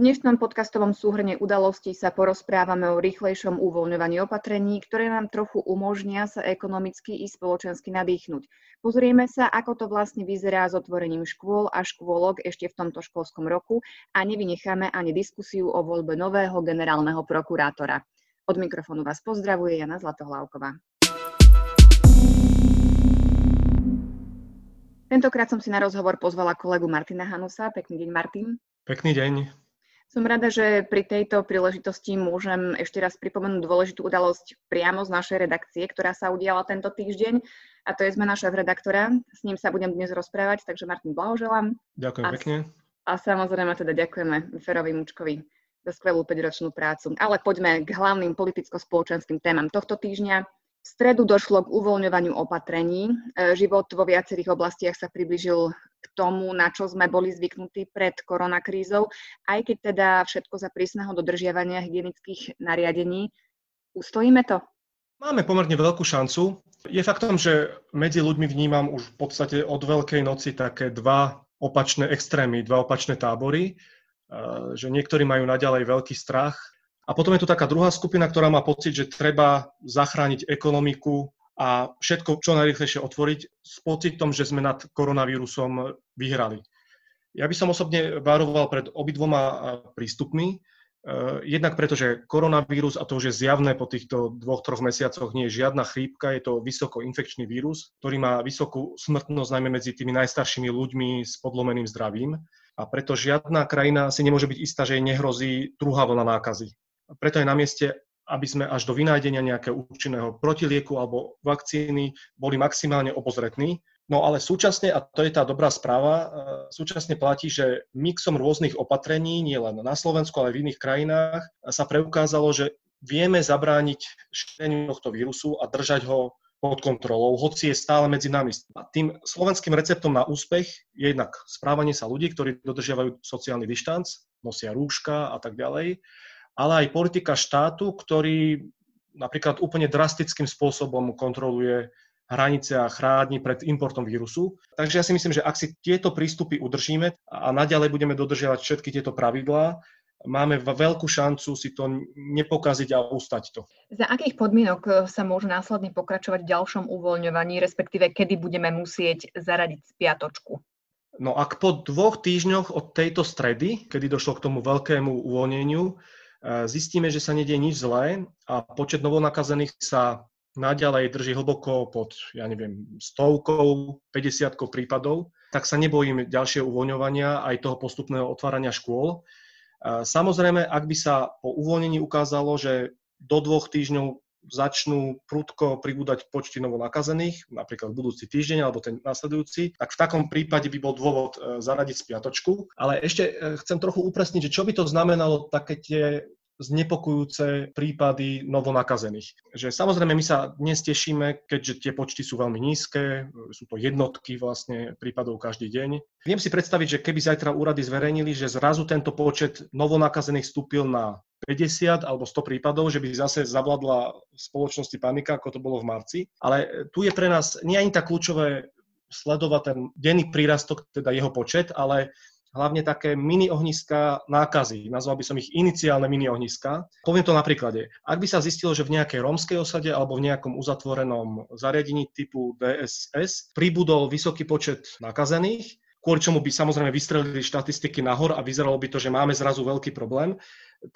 dnešnom podcastovom súhrne udalostí sa porozprávame o rýchlejšom uvoľňovaní opatrení, ktoré nám trochu umožnia sa ekonomicky i spoločensky nadýchnuť. Pozrieme sa, ako to vlastne vyzerá s otvorením škôl a škôlok ešte v tomto školskom roku a nevynecháme ani diskusiu o voľbe nového generálneho prokurátora. Od mikrofónu vás pozdravuje Jana Zlatohlavková. Tentokrát som si na rozhovor pozvala kolegu Martina Hanusa. Pekný deň, Martin. Pekný deň. Som rada, že pri tejto príležitosti môžem ešte raz pripomenúť dôležitú udalosť priamo z našej redakcie, ktorá sa udiala tento týždeň, a to je zmena šéfredaktora. S ním sa budem dnes rozprávať, takže Martin, blahoželám. Ďakujem pekne. A samozrejme teda ďakujeme Ferovi Mučkovi za skvelú 5-ročnú prácu. Ale poďme k hlavným politicko-spoločenským témam tohto týždňa. V stredu došlo k uvoľňovaniu opatrení. Život vo viacerých oblastiach sa priblížil k tomu, na čo sme boli zvyknutí pred koronakrízou, aj keď teda všetko za prísneho dodržiavania hygienických nariadení. Ustojíme to? Máme pomerne veľkú šancu. Je faktom, že medzi ľuďmi vnímam už v podstate od Veľkej noci také dva opačné extrémy, dva opačné tábory, že niektorí majú naďalej veľký strach. A potom je tu taká druhá skupina, ktorá má pocit, že treba zachrániť ekonomiku a všetko čo najrýchlejšie otvoriť s pocitom, že sme nad koronavírusom vyhrali. Ja by som osobne varoval pred obidvoma prístupmi, jednak preto, že koronavírus, a to už je zjavné po týchto 2-3 mesiacoch, nie je žiadna chrípka, je to vysoko infekčný vírus, ktorý má vysokú smrtnosť najmä medzi tými najstaršími ľuďmi s podlomeným zdravím, a preto žiadna krajina si nemôže byť istá, že jej nehrozí druhá vlna nákazy. Preto je na mieste, aby sme až do vynájdenia nejakého účinného protilieku alebo vakcíny boli maximálne obozretní. No ale súčasne, a to je tá dobrá správa, súčasne platí, že mixom rôznych opatrení, nielen na Slovensku, ale v iných krajinách, sa preukázalo, že vieme zabrániť šíreniu tohto vírusu a držať ho pod kontrolou, hoci je stále medzi nami. A tým slovenským receptom na úspech je jednak správanie sa ľudí, ktorí dodržiavajú sociálny dištanc, nosia rúška a tak ďalej, ale aj politika štátu, ktorý napríklad úplne drastickým spôsobom kontroluje hranice a chráni pred importom vírusu. Takže ja si myslím, že ak si tieto prístupy udržíme a naďalej budeme dodržiavať všetky tieto pravidlá, máme veľkú šancu si to nepokazniť a ustať to. Za akých podmienok sa môže následne pokračovať v ďalšom uvoľňovaní, respektíve kedy budeme musieť zaradiť spiatočku? No ak po 2 týždňoch od tejto stredy, kedy došlo k tomu veľkému uvoľneniu, zistíme, že sa nedie nič zlé a počet novonakazených sa naďalej drží hlboko pod, ja neviem, 100, 50 prípadov, tak sa nebojím ďalšieho uvoľňovania aj toho postupného otvárania škôl. Samozrejme, ak by sa po uvoľnení ukázalo, že do 2 týždňov začnú prudko pribúdať počty novonakazených, napríklad budúci týždeň alebo ten nasledujúci, tak v takom prípade by bol dôvod zaradiť spiatočku. Ale ešte chcem trochu upresniť, že čo by to znamenalo také tie znepokojujúce prípady novonakazených. Že samozrejme my sa dnes tešíme, keďže tie počty sú veľmi nízke, sú to jednotky vlastne prípadov každý deň. Viem si predstaviť, že keby zajtra úrady zverejnili, že zrazu tento počet novonakazených stúpil na 50 alebo 100 prípadov, že by zase zavládla v spoločnosti panika, ako to bolo v marci. Ale tu je pre nás nie ani tak kľúčové sledovať ten denný prírastok, teda jeho počet, ale hlavne také mini-ohniska nákazy. Nazval by som ich iniciálne mini-ohniska. Poviem to na príklade. Ak by sa zistilo, že v nejakej rómskej osade alebo v nejakom uzatvorenom zariadení typu DSS pribudol vysoký počet nakazených, kvôli čomu by samozrejme vystrelili štatistiky nahor a vyzeralo by to, že máme zrazu veľký problém,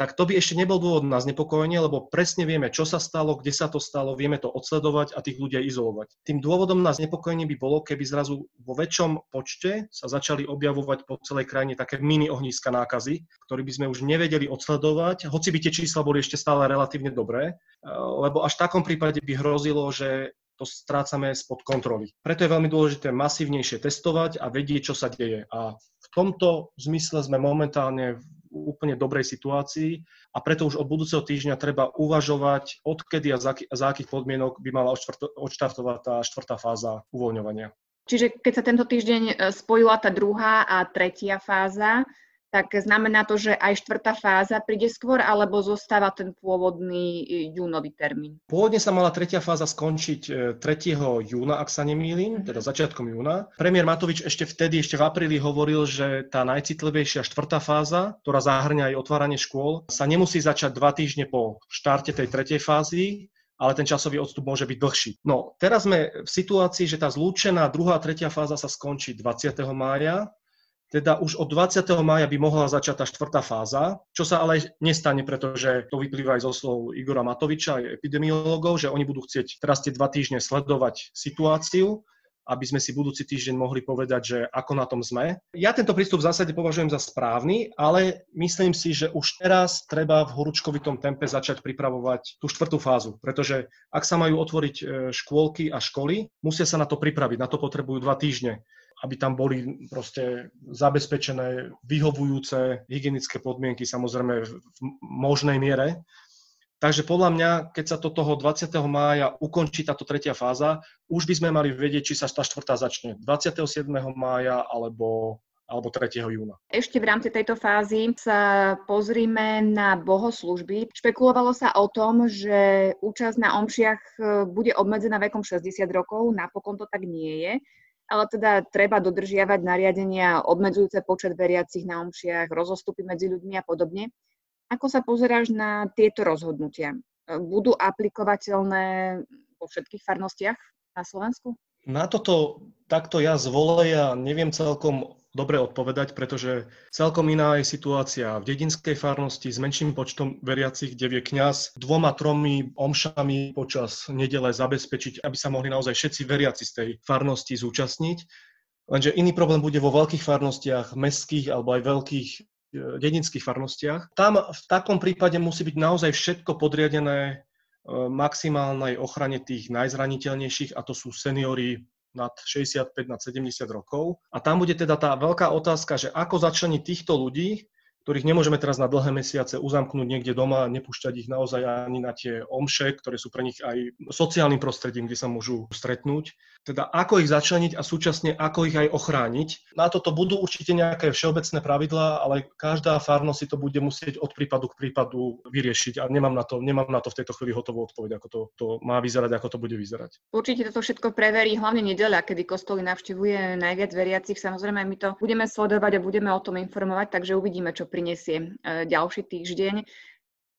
tak to by ešte nebol dôvod na znepokojenie, lebo presne vieme, čo sa stalo, kde sa to stalo, vieme to odsledovať a tých ľudí izolovať. Tým dôvodom na znepokojenie by bolo, keby zrazu vo väčšom počte sa začali objavovať po celej krajine také mini ohnízka nákazy, ktoré by sme už nevedeli odsledovať, hoci by tie čísla boli ešte stále relatívne dobré, lebo až v takom prípade by hrozilo, že to strácame spod kontroly. Preto je veľmi dôležité masívnejšie testovať a vedieť, čo sa deje. A v tomto zmysle sme momentálne v úplne dobrej situácii a preto už od budúceho týždňa treba uvažovať, odkedy a za akých podmienok by mala odštartovať tá 4. fáza uvoľňovania. Čiže keď sa tento týždeň spojila tá 2. a 3. fáza, tak znamená to, že aj štvrtá fáza príde skôr, alebo zostáva ten pôvodný júnový termín? Pôvodne sa mala tretia fáza skončiť 3. júna, ak sa nemýlim, teda začiatkom júna. Premiér Matovič ešte v apríli hovoril, že tá najcitlivejšia štvrtá fáza, ktorá zahŕňa aj otváranie škôl, sa nemusí začať 2 týždne po štarte tej tretej fázy, ale ten časový odstup môže byť dlhší. No, teraz sme v situácii, že tá zlúčená druhá a tretia fáza sa skončí 20. mája. Teda už od 20. mája by mohla začať tá štvrtá fáza, čo sa ale nestane, pretože to vyplýva aj zo slov Igora Matoviča, aj epidemiológov, že oni budú chcieť teraz tie 2 týždne sledovať situáciu, aby sme si budúci týždeň mohli povedať, že ako na tom sme. Ja tento prístup v zásade považujem za správny, ale myslím si, že už teraz treba v horúčkovitom tempe začať pripravovať tú štvrtú fázu, pretože ak sa majú otvoriť škôlky a školy, musia sa na to pripraviť, na to potrebujú 2 týždne. Aby tam boli proste zabezpečené, vyhovujúce hygienické podmienky, samozrejme v možnej miere. Takže podľa mňa, keď sa to toho 20. mája ukončí táto tretia fáza, už by sme mali vedieť, či sa tá štvrtá začne 27. mája alebo 3. júna. Ešte v rámci tejto fázy sa pozrime na bohoslúžby. Špekulovalo sa o tom, že účasť na omšiach bude obmedzená vekom 60 rokov, napokon to tak nie je. Ale teda treba dodržiavať nariadenia obmedzujúce počet veriacich na omšiach, rozostupy medzi ľuďmi a podobne. Ako sa pozeráš na tieto rozhodnutia? Budú aplikovateľné vo všetkých farnostiach na Slovensku? Na toto takto ja z voleja neviem celkom dobre odpovedať, pretože celkom iná je situácia v dedinskej farnosti s menším počtom veriacich, kde vie kňaz 2-3 omšami počas nedele zabezpečiť, aby sa mohli naozaj všetci veriaci z tej farnosti zúčastniť. Lenže iný problém bude vo veľkých farnostiach, mestských alebo aj veľkých dedinských farnostiach. Tam v takom prípade musí byť naozaj všetko podriadené maximálnej ochrane tých najzraniteľnejších, a to sú seniori nad 65, nad 70 rokov. A tam bude teda tá veľká otázka, že ako začleniť týchto ľudí, ktorých nemôžeme teraz na dlhé mesiace uzamknúť niekde doma, nepúšťať ich naozaj ani na tie omše, ktoré sú pre nich aj sociálnym prostredím, kde sa môžu stretnúť. Teda ako ich začleniť a súčasne ako ich aj ochrániť. Na toto budú určite nejaké všeobecné pravidlá, ale každá farnosť si to bude musieť od prípadu k prípadu vyriešiť a nemám na to v tejto chvíli hotovú odpoveď, ako to má vyzerať, ako to bude vyzerať. Určite toto všetko preverí hlavne nedeľa, kedy kostoly navštevuje najviac veriacich. Samozrejme, my to budeme sledovať a budeme o tom informovať, takže uvidíme, čo prinesie ďalší týždeň.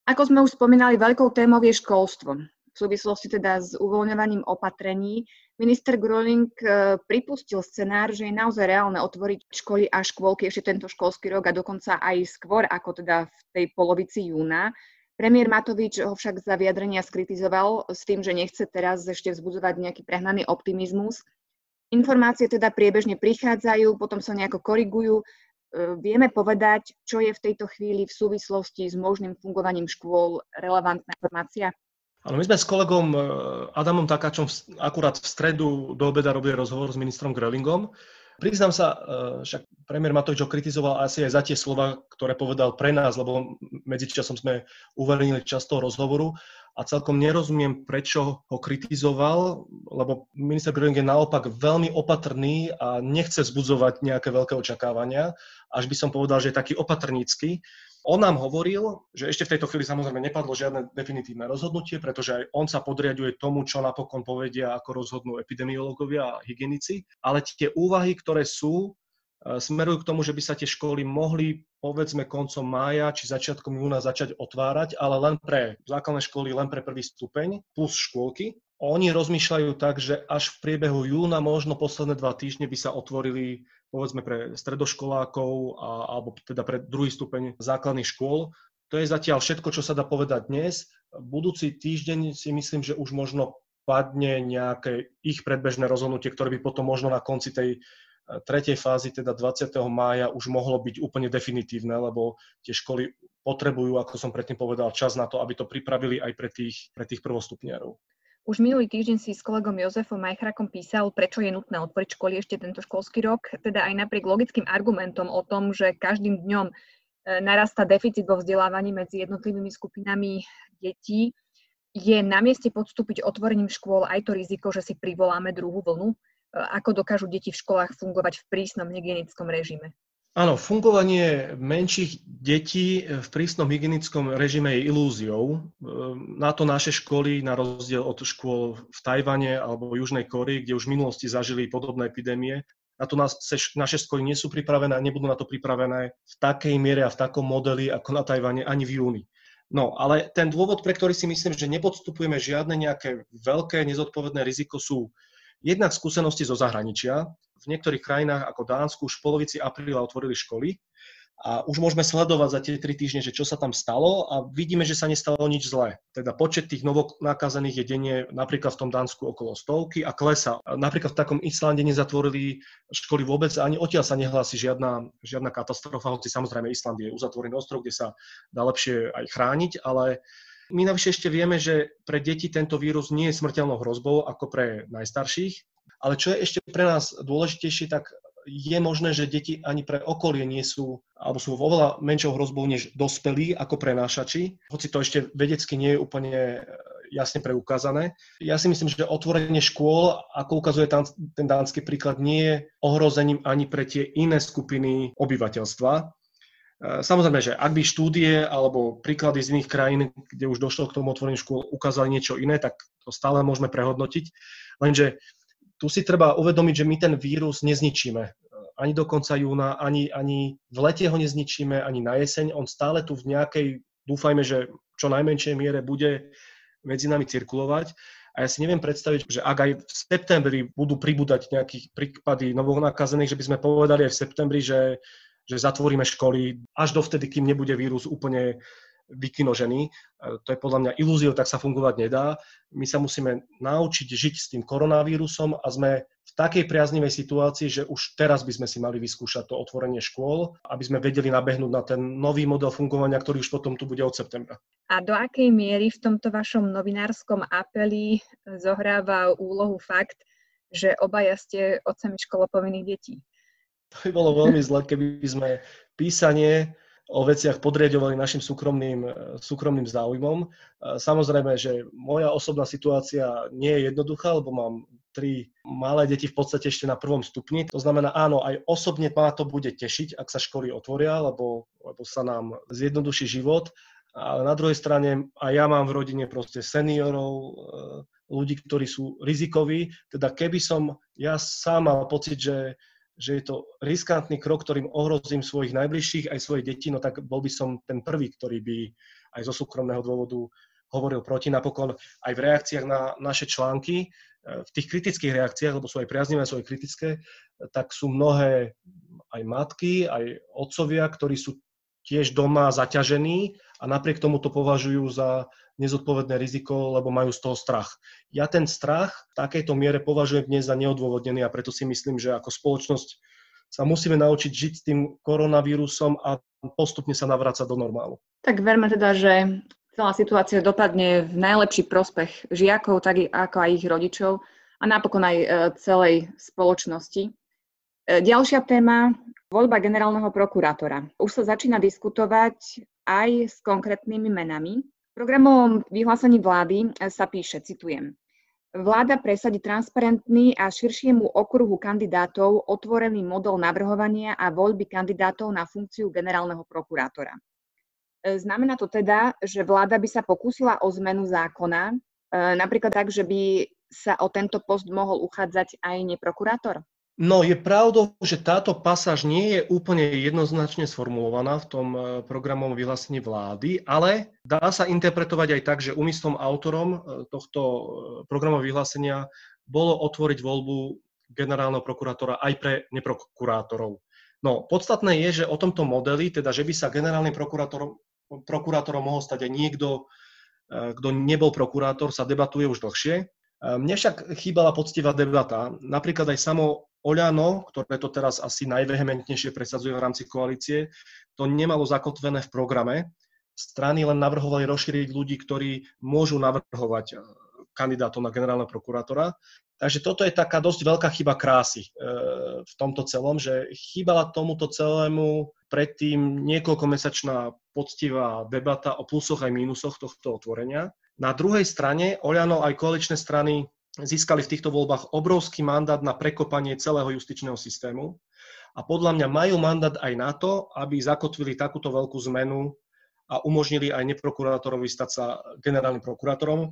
Ako sme už spomínali, veľkou témou je školstvo. V súvislosti teda s uvoľňovaním opatrení minister Gröhling pripustil scenár, že je naozaj reálne otvoriť školy a škôlky ešte tento školský rok a dokonca aj skôr ako teda v tej polovici júna. Premiér Matovič ho však za vyjadrenia skritizoval s tým, že nechce teraz ešte vzbudzovať nejaký prehnaný optimizmus. Informácie teda priebežne prichádzajú, potom sa nejako korigujú. Vieme povedať, čo je v tejto chvíli v súvislosti s možným fungovaním škôl relevantná informácia? Áno, my sme s kolegom Adamom Takáčom akurát v stredu do obeda robili rozhovor s ministrom Gröhlingom. Priznám sa, však premiér Matovič ho kritizoval asi aj za tie slova, ktoré povedal pre nás, lebo medzičasom sme uverejnili časť toho rozhovoru a celkom nerozumiem, prečo ho kritizoval, lebo minister Gröhling je naopak veľmi opatrný a nechce vzbudzovať nejaké veľké očakávania. Až by som povedal, že je taký opatrnícky. On nám hovoril, že ešte v tejto chvíli samozrejme nepadlo žiadne definitívne rozhodnutie, pretože aj on sa podriaďuje tomu, čo napokon povedia, ako rozhodnú epidemiológovia a hygienici. Ale tie úvahy, ktoré sú, smerujú k tomu, že by sa tie školy mohli, povedzme, koncom mája či začiatkom júna začať otvárať, ale len pre základné školy, len pre 1. stupeň plus škôlky. Oni rozmýšľajú tak, že až v priebehu júna, možno posledné 2 týždne by sa otvorili, povedzme, pre stredoškolákov alebo teda pre 2. stupeň základných škôl. To je zatiaľ všetko, čo sa dá povedať dnes. Budúci týždeň si myslím, že už možno padne nejaké ich predbežné rozhodnutie, ktoré by potom možno na konci tej tretej fázy, teda 20. mája, už mohlo byť úplne definitívne, lebo tie školy potrebujú, ako som predtým povedal, čas na to, aby to pripravili aj pre tých prvostupniarov. Už minulý týždeň si s kolegom Jozefom Majchrákom písal, prečo je nutné otvoriť školy ešte tento školský rok, teda aj napriek logickým argumentom o tom, že každým dňom narastá deficit vo vzdelávaní medzi jednotlivými skupinami detí, je na mieste podstúpiť otvorením škôl aj to riziko, že si privoláme druhú vlnu, ako dokážu deti v školách fungovať v prísnom hygienickom režime. Áno, fungovanie menších detí v prísnom hygienickom režime je ilúziou. Na to naše školy, na rozdiel od škôl v Tajvane alebo Južnej Kórei, kde už v minulosti zažili podobné epidémie, na to naše školy nie sú pripravené a nebudú na to pripravené v takej miere a v takom modeli ako na Tajvane ani v júni. No, ale ten dôvod, pre ktorý si myslím, že nepodstupujeme žiadne nejaké veľké nezodpovedné riziko, sú jednak skúsenosti zo zahraničia. V niektorých krajinách ako Dánsku už v polovici apríla otvorili školy a už môžeme sledovať za tie 3 týždne, že čo sa tam stalo a vidíme, že sa nestalo nič zlé. Teda počet tých novonakazených je denne napríklad v tom Dánsku okolo 100 a klesá. Napríklad v takom Islande nezatvorili školy vôbec a ani odtiaľ sa nehlási žiadna katastrofa, hoci samozrejme Island je uzatvorený ostrov, kde sa dá lepšie aj chrániť, ale my navyše ešte vieme, že pre deti tento vírus nie je smrteľnou hrozbou ako pre najstarších, ale čo je ešte pre nás dôležitejšie, tak je možné, že deti ani pre okolie nie sú, alebo sú oveľa menšou hrozbou než dospelí ako prenášači, hoci to ešte vedecky nie je úplne jasne preukázané. Ja si myslím, že otvorenie škôl, ako ukazuje ten dánsky príklad, nie je ohrozením ani pre tie iné skupiny obyvateľstva. Samozrejme, že ak by štúdie alebo príklady z iných krajín, kde už došlo k tomu otvoreniu škôl, ukázali niečo iné, tak to stále môžeme prehodnotiť. Lenže tu si treba uvedomiť, že my ten vírus nezničíme. Ani do konca júna, ani v lete ho nezničíme, ani na jeseň. On stále tu v nejakej, dúfajme, že čo najmenšej miere bude medzi nami cirkulovať. A ja si neviem predstaviť, že ak aj v septembri budú pribúdať nejakých prípady novonakazených, že by sme povedali aj v septembri, že zatvoríme školy až dovtedy, kým nebude vírus úplne vykinožený. To je podľa mňa ilúziou, tak sa fungovať nedá. My sa musíme naučiť žiť s tým koronavírusom a sme v takej priaznivej situácii, že už teraz by sme si mali vyskúšať to otvorenie škôl, aby sme vedeli nabehnúť na ten nový model fungovania, ktorý už potom tu bude od septembra. A do akej miery v tomto vašom novinárskom apeli zohráva úlohu fakt, že obaja ste otcami školopovinných detí? To by bolo veľmi zle, keby sme písanie o veciach podriadovali našim súkromným záujmom. Samozrejme, že moja osobná situácia nie je jednoduchá, lebo mám 3 malé deti v podstate ešte na 1. stupni. To znamená, áno, aj osobne ma to bude tešiť, ak sa školy otvoria, lebo sa nám zjednoduší život. Ale na druhej strane, a ja mám v rodine proste seniorov, ľudí, ktorí sú rizikoví. Teda keby som ja sám mal pocit, že je to riskantný krok, ktorým ohrozím svojich najbližších, aj svoje deti, no tak bol by som ten prvý, ktorý by aj zo súkromného dôvodu hovoril proti. Napokon aj v reakciách na naše články, v tých kritických reakciách, lebo sú aj priaznivé, sú aj kritické, tak sú mnohé aj matky, aj otcovia, ktorí sú tiež doma zaťažení a napriek tomu to považujú za nezodpovedné riziko, lebo majú z toho strach. Ja ten strach v takejto miere považujem dnes za neodôvodnený a preto si myslím, že ako spoločnosť sa musíme naučiť žiť s tým koronavírusom a postupne sa navrácať do normálu. Tak verme teda, že celá situácia dopadne v najlepší prospech žiakov, tak ako aj ich rodičov a napokon aj celej spoločnosti. Ďalšia téma, voľba generálneho prokurátora. Už sa začína diskutovať aj s konkrétnymi menami. V programovom vyhlásení vlády sa píše, citujem, vláda presadí transparentný a širšiemu okruhu kandidátov otvorený model navrhovania a voľby kandidátov na funkciu generálneho prokurátora. Znamená to teda, že vláda by sa pokúsila o zmenu zákona, napríklad tak, že by sa o tento post mohol uchádzať aj neprokurátor? No, je pravdou, že táto pasáž nie je úplne jednoznačne sformulovaná v tom programovom vyhlásení vlády, ale dá sa interpretovať aj tak, že úmyslom autorom tohto programového vyhlásenia bolo otvoriť voľbu generálneho prokurátora aj pre neprokurátorov. No, podstatné je, že o tomto modeli, teda že by sa generálnym prokurátorom mohol stať aj niekto, kto nebol prokurátor, sa debatuje už dlhšie. Mne však chýbala poctivá debata. Napríklad aj samo Oľano, ktoré to teraz asi najvehementnejšie presadzuje v rámci koalície, to nemalo zakotvené v programe. Strany len navrhovali rozšíriť ľudí, ktorí môžu navrhovať kandidátov na generálneho prokurátora. Takže toto je taká dosť veľká chyba krásy v tomto celom, že chýbala tomuto celému predtým niekoľkomesačná poctivá debata o plusoch aj mínusoch tohto otvorenia. Na druhej strane Oľano aj koaličné strany získali v týchto voľbách obrovský mandát na prekopanie celého justičného systému a podľa mňa majú mandát aj na to, aby zakotvili takúto veľkú zmenu a umožnili aj neprokurátorovi stať sa generálnym prokurátorom.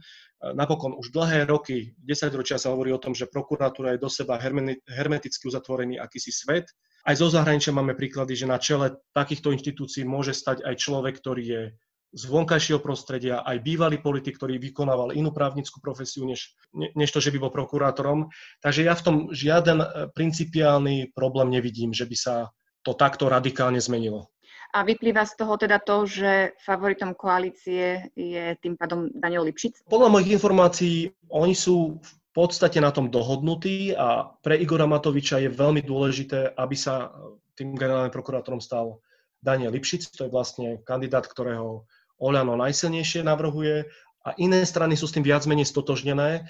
Napokon už dlhé roky, 10 ročia sa hovorí o tom, že prokuratúra je do seba hermeticky uzatvorený akýsi svet. Aj zo zahraničia máme príklady, že na čele takýchto inštitúcií môže stať aj človek, ktorý je z vonkajšieho prostredia, aj bývalý politik, ktorý vykonával inú právnickú profesiu, než to, že by bol prokurátorom. Takže ja v tom žiaden principiálny problém nevidím, že by sa to takto radikálne zmenilo. A vyplýva z toho teda to, že favoritom koalície je tým pádom Daniel Lipšic? Podľa mojich informácií, oni sú v podstate na tom dohodnutí a pre Igora Matoviča je veľmi dôležité, aby sa tým generálnym prokurátorom stal Daniel Lipšic, to je vlastne kandidát, ktorého Oľano najsilnejšie navrhuje a iné strany sú s tým viac menej stotožnené.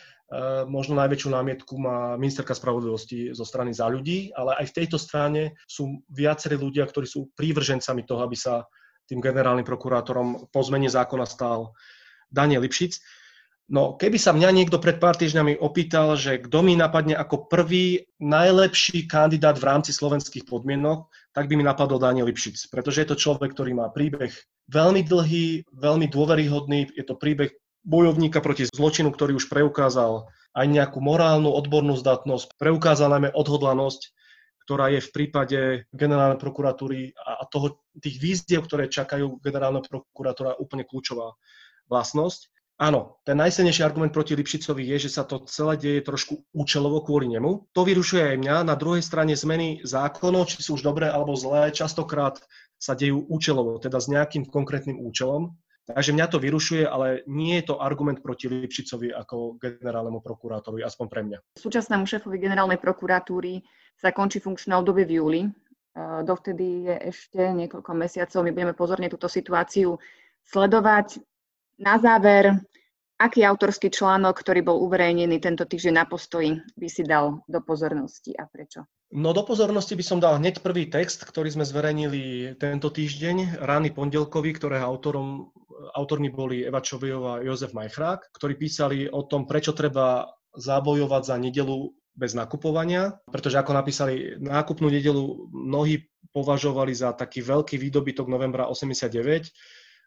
Možno najväčšiu námietku má ministerka spravodlivosti zo strany Za ľudí, ale aj v tejto strane sú viacerí ľudia, ktorí sú prívržencami toho, aby sa tým generálnym prokurátorom po zmene zákona stal Daniel Lipšic. No, keby sa mňa niekto pred pár týždňami opýtal, že kto mi napadne ako prvý najlepší kandidát v rámci slovenských podmienok, tak by mi napadol Daniel Lipšic, pretože je to človek, ktorý má príbeh veľmi dlhý, veľmi dôveryhodný, je to príbeh bojovníka proti zločinu, ktorý už preukázal aj nejakú morálnu, odbornú zdatnosť, preukázal najmä odhodlanosť, ktorá je v prípade generálnej prokuratúry a toho, tých výziev, ktoré čakajú generálna prokuratúra, úplne kľúčová vlastnosť. Áno, ten najsilnejší argument proti Lipšicovi je, že sa to celé deje trošku účelovo kvôli nemu. To vyrušuje aj mňa. Na druhej strane zmeny zákonov, či sú už dobré alebo zlé, častokrát sa dejú účelovo, teda s nejakým konkrétnym účelom. Takže mňa to vyrušuje, ale nie je to argument proti Lipšicovi ako generálnemu prokurátorovi, aspoň pre mňa. Súčasnému šéfovi generálnej prokuratúry sa končí funkčné obdobie v júli. Dovtedy je ešte niekoľko mesiacov. My budeme pozorne túto situáciu sledovať. Na záver, aký autorský článok, ktorý bol uverejnený tento týždeň na Postoji, by si dal do pozornosti a prečo? No do pozornosti by som dal hneď prvý text, ktorý sme zverejnili tento týždeň, Rány pondelkovi, ktorého autormi boli Eva Čoviova a Jozef Majchrák, ktorí písali o tom, prečo treba zabojovať za nedeľu bez nakupovania, pretože ako napísali, nákupnú nedeľu mnohí považovali za taký veľký výdobytok novembra 1989,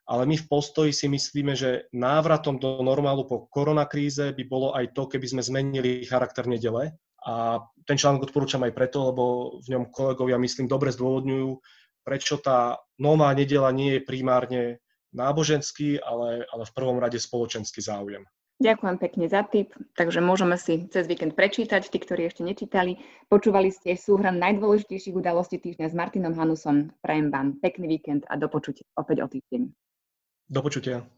ale my v Postoji si myslíme, že návratom do normálu po koronakríze by bolo aj to, keby sme zmenili charakter nedele. A ten článok odporúčam aj preto, lebo v ňom kolegovia, myslím, dobre zdôvodňujú, prečo tá nová nedeľa nie je primárne náboženský, ale v prvom rade spoločenský záujem. Ďakujem pekne za tip. Takže môžeme si cez víkend prečítať, tí, ktorí ešte nečítali. Počúvali ste súhrn najdôležitejších udalostí týždňa s Martinom Hanusom. Prajem vám pekný víkend a do počutia opäť o týždeň. Do počutia.